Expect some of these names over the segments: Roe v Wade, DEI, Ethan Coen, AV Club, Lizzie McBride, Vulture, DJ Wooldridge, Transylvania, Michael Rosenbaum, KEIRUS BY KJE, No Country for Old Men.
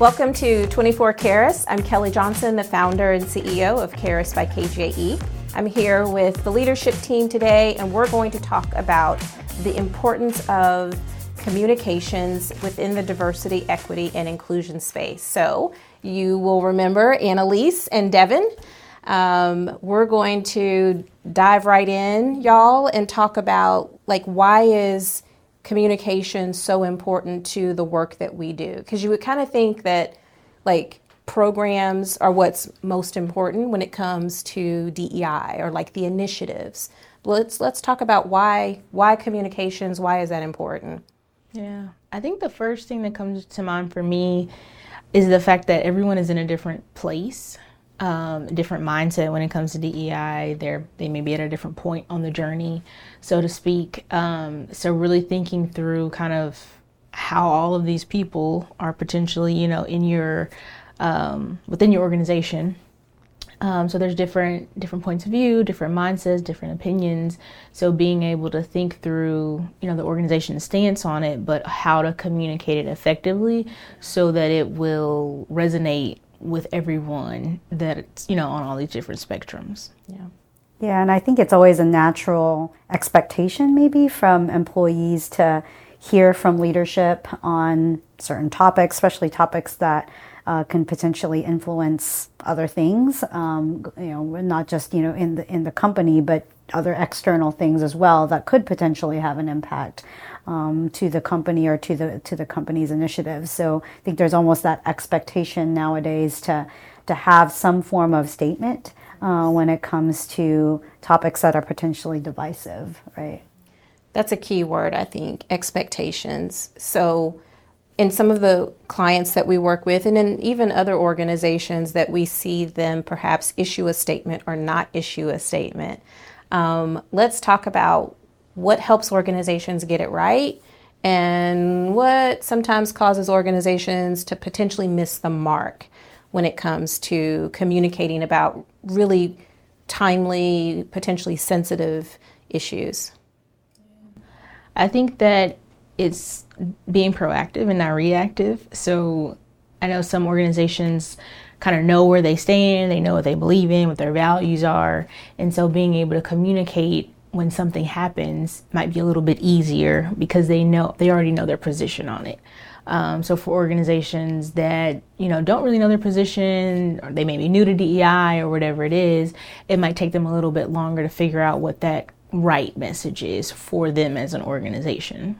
Welcome to 24 KEIRUS. I'm Kelley Johnson, the founder and CEO of KEIRUS by KJE. I'm here with the leadership team today, and we're going to talk about the importance of communications within the diversity, equity, and inclusion space. So you will remember Annalise and Devin. We're going to dive right in, y'all, and talk about why is communication so important to the work that we do? Because you would kind of think that programs are what's most important when it comes to DEI or the initiatives. Let's talk about why communications, why is that important? Yeah, I think the first thing that comes to mind for me is the fact that everyone is in a different place, different mindset when it comes to DEI. They may be at a different point on the journey, so to speak. So really thinking through kind of how all of these people are potentially, in your within your organization. So there's different points of view, different mindsets, different opinions. So being able to think through, the organization's stance on it, but how to communicate it effectively so that it will resonate with everyone that's on all these different spectrums. Yeah, and I think it's always a natural expectation maybe from employees to hear from leadership on certain topics, especially topics that can potentially influence other things, not just in the company, but other external things as well that could potentially have an impact to the company or to the company's initiatives. So I think there's almost that expectation nowadays to have some form of statement when it comes to topics that are potentially divisive, right? That's a key word, I think, expectations. So in some of the clients that we work with, and in even other organizations that we see them perhaps issue a statement or not issue a statement, let's talk about what helps organizations get it right and what sometimes causes organizations to potentially miss the mark when it comes to communicating about really timely, potentially sensitive issues. I think that it's being proactive and not reactive. So I know some organizations kind of know where they stand, they know what they believe in, what their values are. And so being able to communicate when something happens might be a little bit easier because they already know their position on it. So for organizations that, don't really know their position, or they may be new to DEI or whatever it is, it might take them a little bit longer to figure out what that right message is for them as an organization.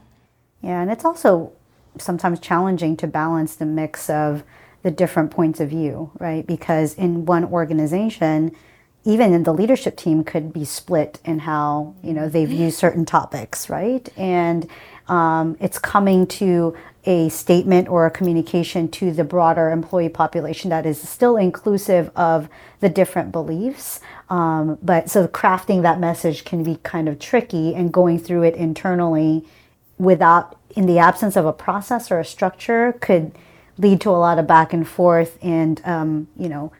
Yeah, and it's also sometimes challenging to balance the mix of the different points of view, right? Because in one organization, even in the leadership team could be split in how, they view certain topics, right? And it's coming to a statement or a communication to the broader employee population that is still inclusive of the different beliefs. But so crafting that message can be kind of tricky, and going through it internally in the absence of a process or a structure could lead to a lot of back and forth and,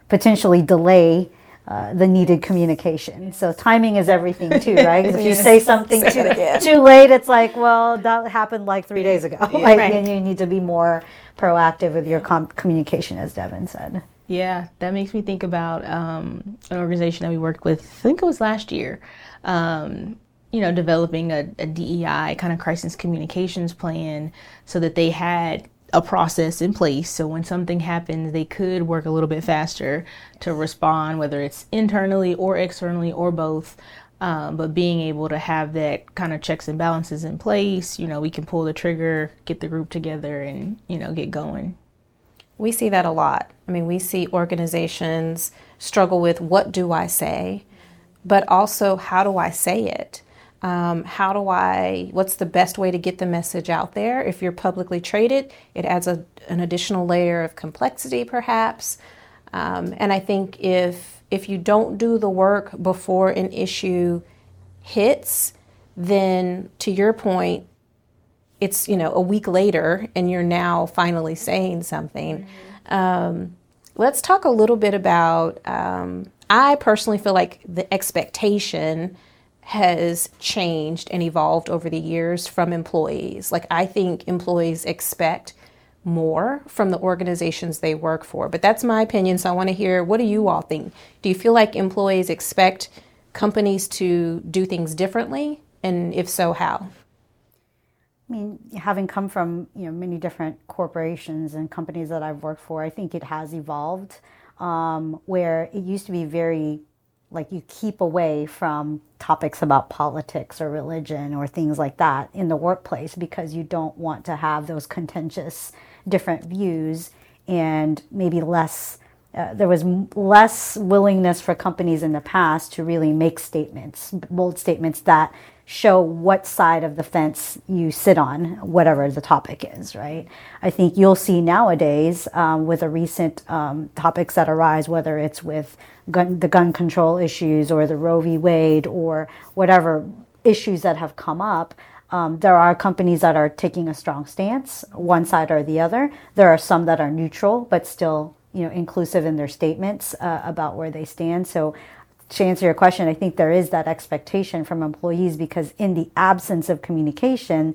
potentially delay the needed communication. So timing is everything too, right? If you say something too late, it's that happened 3 days ago. Yeah, right? And you need to be more proactive with your communication, as Devin said. Yeah, that makes me think about an organization that we worked with, I think it was last year, developing a DEI kind of crisis communications plan so that they had a process in place, so when something happens they could work a little bit faster to respond, whether it's internally or externally or both, but being able to have that kind of checks and balances in place, we can pull the trigger, get the group together, and get going. We see that a lot. We see organizations struggle with what do I say, but also how do I say it? What's the best way to get the message out there? If you're publicly traded, it adds an additional layer of complexity perhaps. And I think if you don't do the work before an issue hits, then to your point, it's, a week later and you're now finally saying something. Mm-hmm. Let's talk a little bit about, I personally feel like the expectation has changed and evolved over the years from employees. I think employees expect more from the organizations they work for. But that's my opinion, so I want to hear, what do you all think? Do you feel like employees expect companies to do things differently? And if so, how? I mean, having come from, you know, many different corporations and companies that I've worked for, I think it has evolved where it used to be very, like, you keep away from topics about politics or religion or things like that in the workplace because you don't want to have those contentious different views, and maybe less, there was less willingness for companies in the past to really make statements, bold statements that show what side of the fence you sit on, whatever the topic is, right? I think you'll see nowadays with the recent topics that arise, whether it's with the gun control issues or the Roe v Wade or whatever issues that have come up, there are companies that are taking a strong stance, one side or the other. There are some that are neutral, but still, you know, inclusive in their statements about where they stand. So to answer your question, I think there is that expectation from employees because in the absence of communication,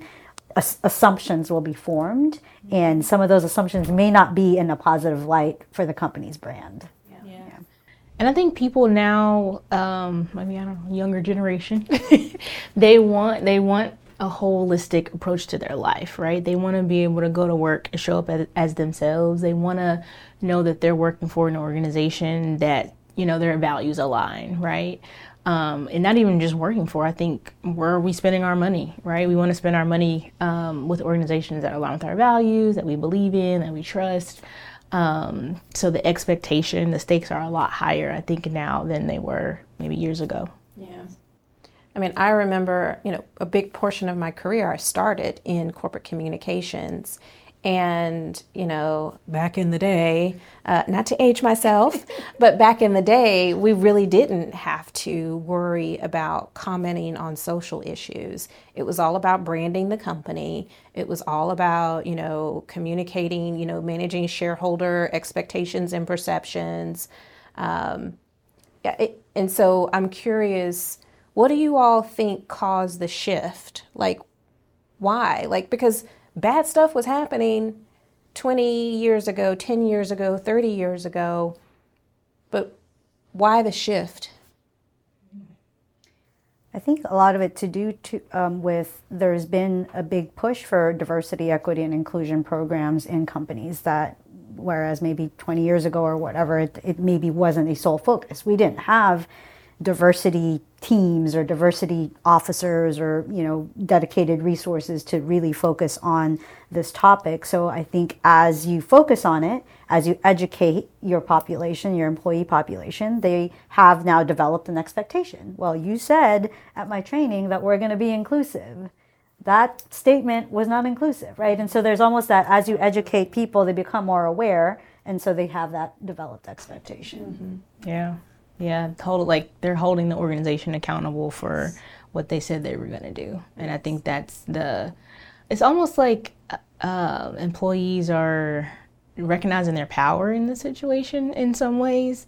assumptions will be formed, and some of those assumptions may not be in a positive light for the company's brand. Yeah. And I think people now, younger generation, they want a holistic approach to their life, right? They want to be able to go to work and show up as themselves. They want to know that they're working for an organization that, you know, their values align, right? And not even just working for, I think, where are we spending our money, right? We want to spend our money with organizations that align with our values, that we believe in, that we trust. So the expectation, the stakes are a lot higher, I think, now than they were maybe years ago. Yeah. I mean, I remember, you know, a big portion of my career, I started in corporate communications. And, you know, back in the day, not to age myself, but back in the day, we really didn't have to worry about commenting on social issues. It was all about branding the company. It was all about, you know, communicating, you know, managing shareholder expectations and perceptions. And so I'm curious, what do you all think caused the shift? Like, why? Like, because bad stuff was happening 20 years ago, 10 years ago, 30 years ago, but why the shift? I think a lot of it to do with there's been a big push for diversity, equity, and inclusion programs in companies that, whereas maybe 20 years ago or whatever, it maybe wasn't a sole focus. We didn't have diversity teams or diversity officers or, you know, dedicated resources to really focus on this topic. So I think as you focus on it, as you educate your population, your employee population, they have now developed an expectation. Well, you said at my training that we're going to be inclusive. That statement was not inclusive, right? And so there's almost that, as you educate people, they become more aware. And so they have that developed expectation. Mm-hmm. Yeah. Yeah, they're holding the organization accountable for what they said they were going to do. And I think it's almost like employees are recognizing their power in the situation in some ways.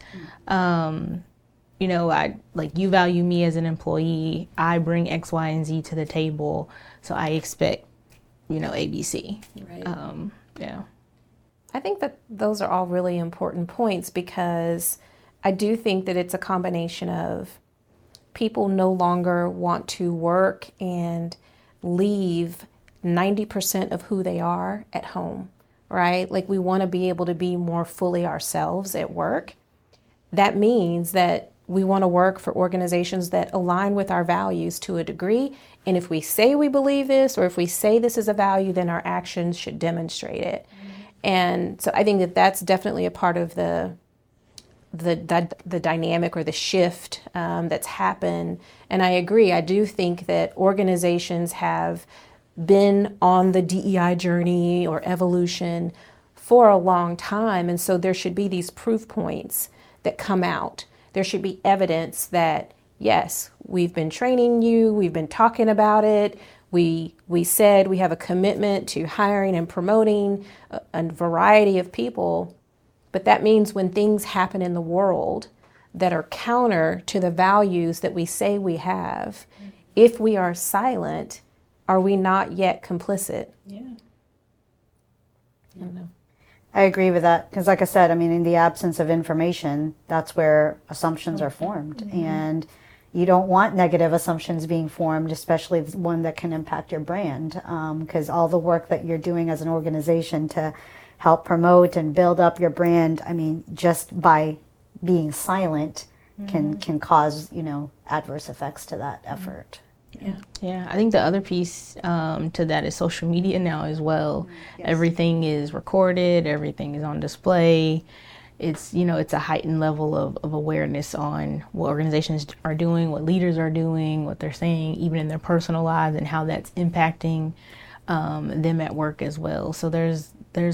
You know, you value me as an employee. I bring X, Y, and Z to the table. So I expect, you know, ABC. Right. Yeah. I think that those are all really important points because I do think that it's a combination of people no longer want to work and leave 90% of who they are at home, right? Like, we want to be able to be more fully ourselves at work. That means that we want to work for organizations that align with our values to a degree. And if we say we believe this, or if we say this is a value, then our actions should demonstrate it. And so I think that that's definitely a part of the dynamic or the shift that's happened. And I agree. I do think that organizations have been on the DEI journey or evolution for a long time. And so there should be these proof points that come out. There should be evidence that, yes, we've been training you, we've been talking about it, we said we have a commitment to hiring and promoting a variety of people. But that means when things happen in the world that are counter to the values that we say we have, if we are silent, are we not yet complicit? Yeah. I don't know. I agree with that because, like I said, I mean, in the absence of information, that's where assumptions are formed. Mm-hmm. And you don't want negative assumptions being formed, especially one that can impact your brand, because all the work that you're doing as an organization to help promote and build up your brand, I mean, just by being silent can cause, you know, adverse effects to that effort. Yeah. I think the other piece to that is social media now as well. Yes. Everything is recorded, everything is on display. It's, you know, it's a heightened level of awareness on what organizations are doing, what leaders are doing, what they're saying, even in their personal lives, and how that's impacting them at work as well. So there's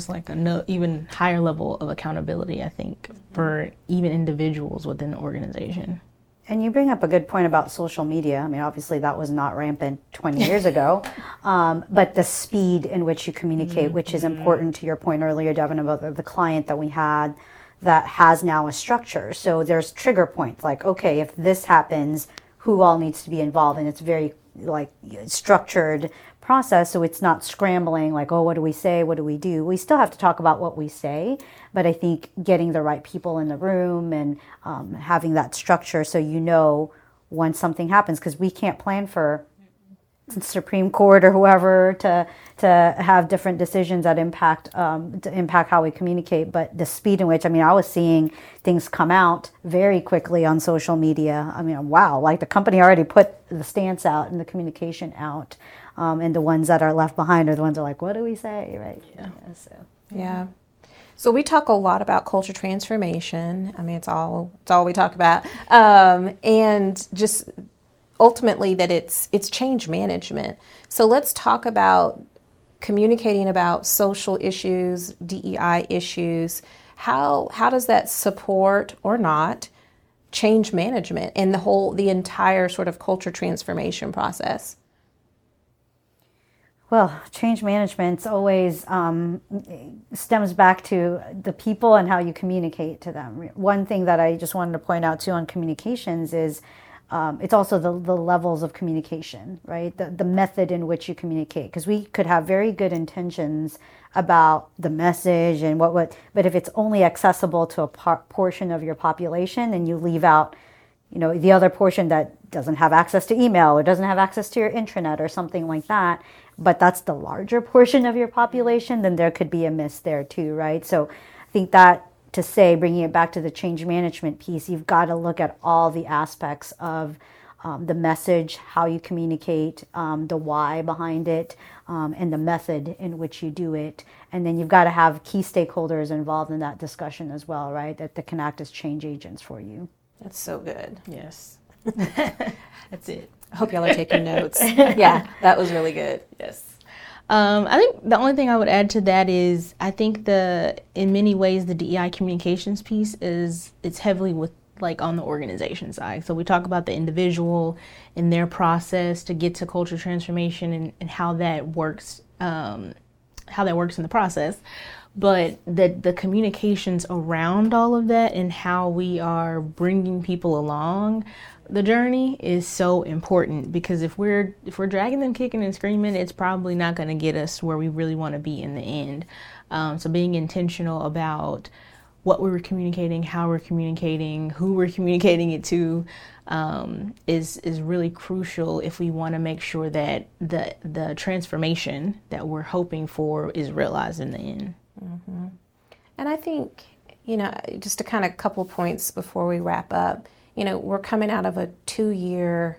like even higher level of accountability, I think, for even individuals within the organization. And you bring up a good point about social media. I mean, obviously that was not rampant 20 years ago, but the speed in which you communicate, mm-hmm. which is important to your point earlier, Devin, about the client that we had that has now a structure. So there's trigger points, like, okay, if this happens, who all needs to be involved? And it's very like structured process, so it's not scrambling, like, oh, what do we say? What do we do? We still have to talk about what we say, but I think getting the right people in the room and having that structure so you know when something happens, because we can't plan for Supreme Court or whoever to have different decisions that impact how we communicate, but the speed in which, I mean, I was seeing things come out very quickly on social media. I mean, wow, like the company already put the stance out and the communication out, and the ones that are left behind are the ones that are like, what do we say, right? Yeah. So we talk a lot about culture transformation. I mean, it's all we talk about, and just ultimately that it's change management. So let's talk about communicating about social issues, DEI issues. How does that support or not change management and the entire sort of culture transformation process? Well, change management's always stems back to the people and how you communicate to them. One thing that I just wanted to point out too on communications is it's also the levels of communication, right? The method in which you communicate, because we could have very good intentions about the message and but if it's only accessible to a portion of your population and you leave out, you know, the other portion that doesn't have access to email or doesn't have access to your intranet or something like that, but that's the larger portion of your population, then there could be a miss there too, right? So I think that, to say, bringing it back to the change management piece, you've got to look at all the aspects of the message, how you communicate, the why behind it, and the method in which you do it. And then you've got to have key stakeholders involved in that discussion as well, right? That can act as change agents for you. That's so good. Yes. That's it. I hope y'all are taking notes. Yeah, that was really good. Yes. I think the only thing I would add to that is I think in many ways the DEI communications piece it's heavily with like on the organization side. So we talk about the individual and their process to get to culture transformation and how that works in the process, but the communications around all of that and how we are bringing people along the journey is so important, because if we're dragging them kicking and screaming, it's probably not going to get us where we really want to be in the end. So being intentional about what we were communicating, how we're communicating, who we're communicating it to, is really crucial if we want to make sure that the transformation that we're hoping for is realized in the end. Mm-hmm. And I think, you know, just to kind of couple points before we wrap up. You know, we're coming out of a 2-year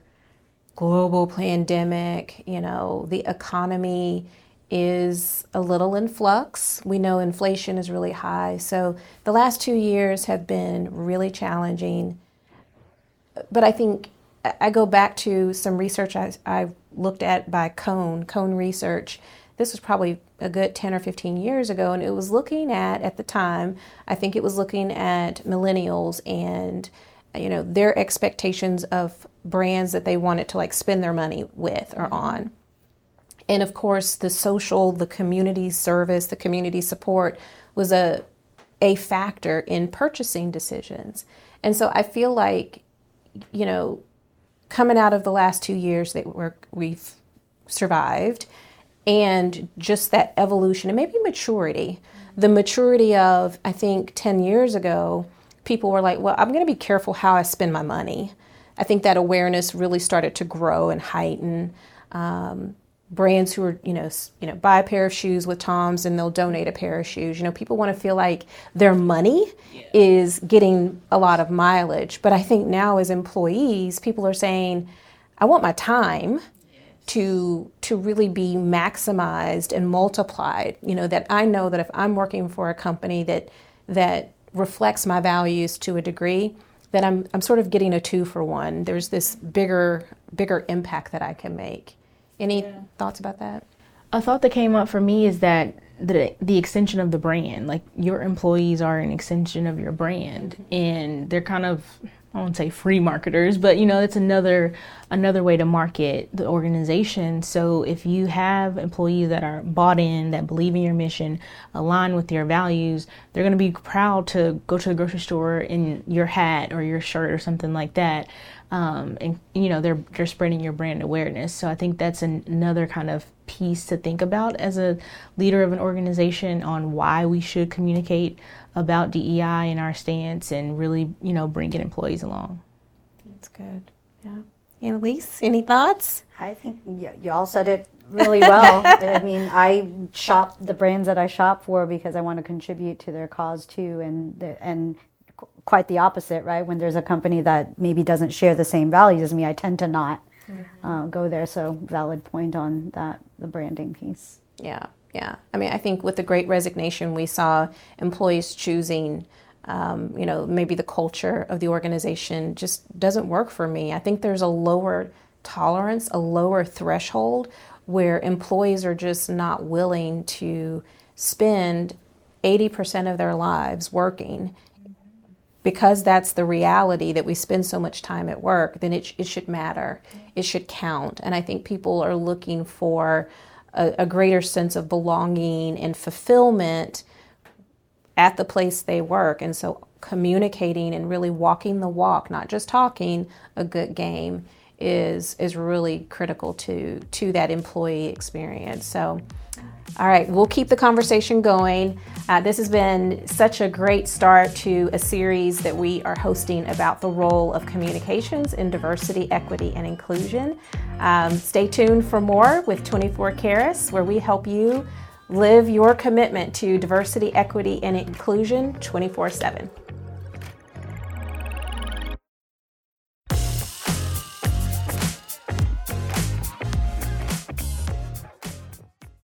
global pandemic. You know, the economy is a little in flux. We know inflation is really high. So the last 2 years have been really challenging. But I think I go back to some research I looked at by Cone Research. This was probably a good 10 or 15 years ago, and it was looking at the time, I think it was looking at millennials and, you know, their expectations of brands that they wanted to like spend their money with or on. And of course, the community service, the community support was a factor in purchasing decisions. And so I feel like, you know, coming out of the last 2 years that we've survived, and just that evolution and maybe maturity. The maturity of, I think, 10 years ago, people were like, well, I'm going to be careful how I spend my money. I think that awareness really started to grow and heighten. Brands who are, you know, buy a pair of shoes with Toms and they'll donate a pair of shoes. You know, people want to feel like their money is getting a lot of mileage. But I think now as employees, people are saying, I want my time to really be maximized and multiplied. You know, that I know that if I'm working for a company that reflects my values to a degree, that I'm sort of getting a 2-for-1. There's this bigger impact that I can make. Any thoughts about that? A thought that came up for me is that the extension of the brand, like your employees are an extension of your brand, and they're kind of, I won't say free marketers, but you know, it's another way to market the organization. So if you have employees that are bought in, that believe in your mission, align with your values, they're gonna be proud to go to the grocery store in your hat or your shirt or something like that. And you know, they're spreading your brand awareness. So I think that's another kind of piece to think about as a leader of an organization on why we should communicate about DEI and our stance and really, you know, bringing employees along. That's good. Yeah. Annalise, any thoughts? I think y'all said it really well. I mean, I shop the brands that I shop for because I want to contribute to their cause too, and quite the opposite, right? When there's a company that maybe doesn't share the same values as me, I tend to not go there. So valid point on that, the branding piece. Yeah. Yeah. I mean, I think with the Great Resignation, we saw employees choosing, you know, maybe the culture of the organization just doesn't work for me. I think there's a lower tolerance, a lower threshold where employees are just not willing to spend 80% of their lives working. Because that's the reality that we spend so much time at work, then it should matter. It should count. And I think people are looking for a greater sense of belonging and fulfillment at the place they work. And so communicating and really walking the walk, not just talking a good game, is really critical to that employee experience. So, all right, we'll keep the conversation going. This has been such a great start to a series that we are hosting about the role of communications in diversity, equity, and inclusion. Stay tuned for more with 24 Keirus, where we help you live your commitment to diversity, equity, and inclusion 24/7.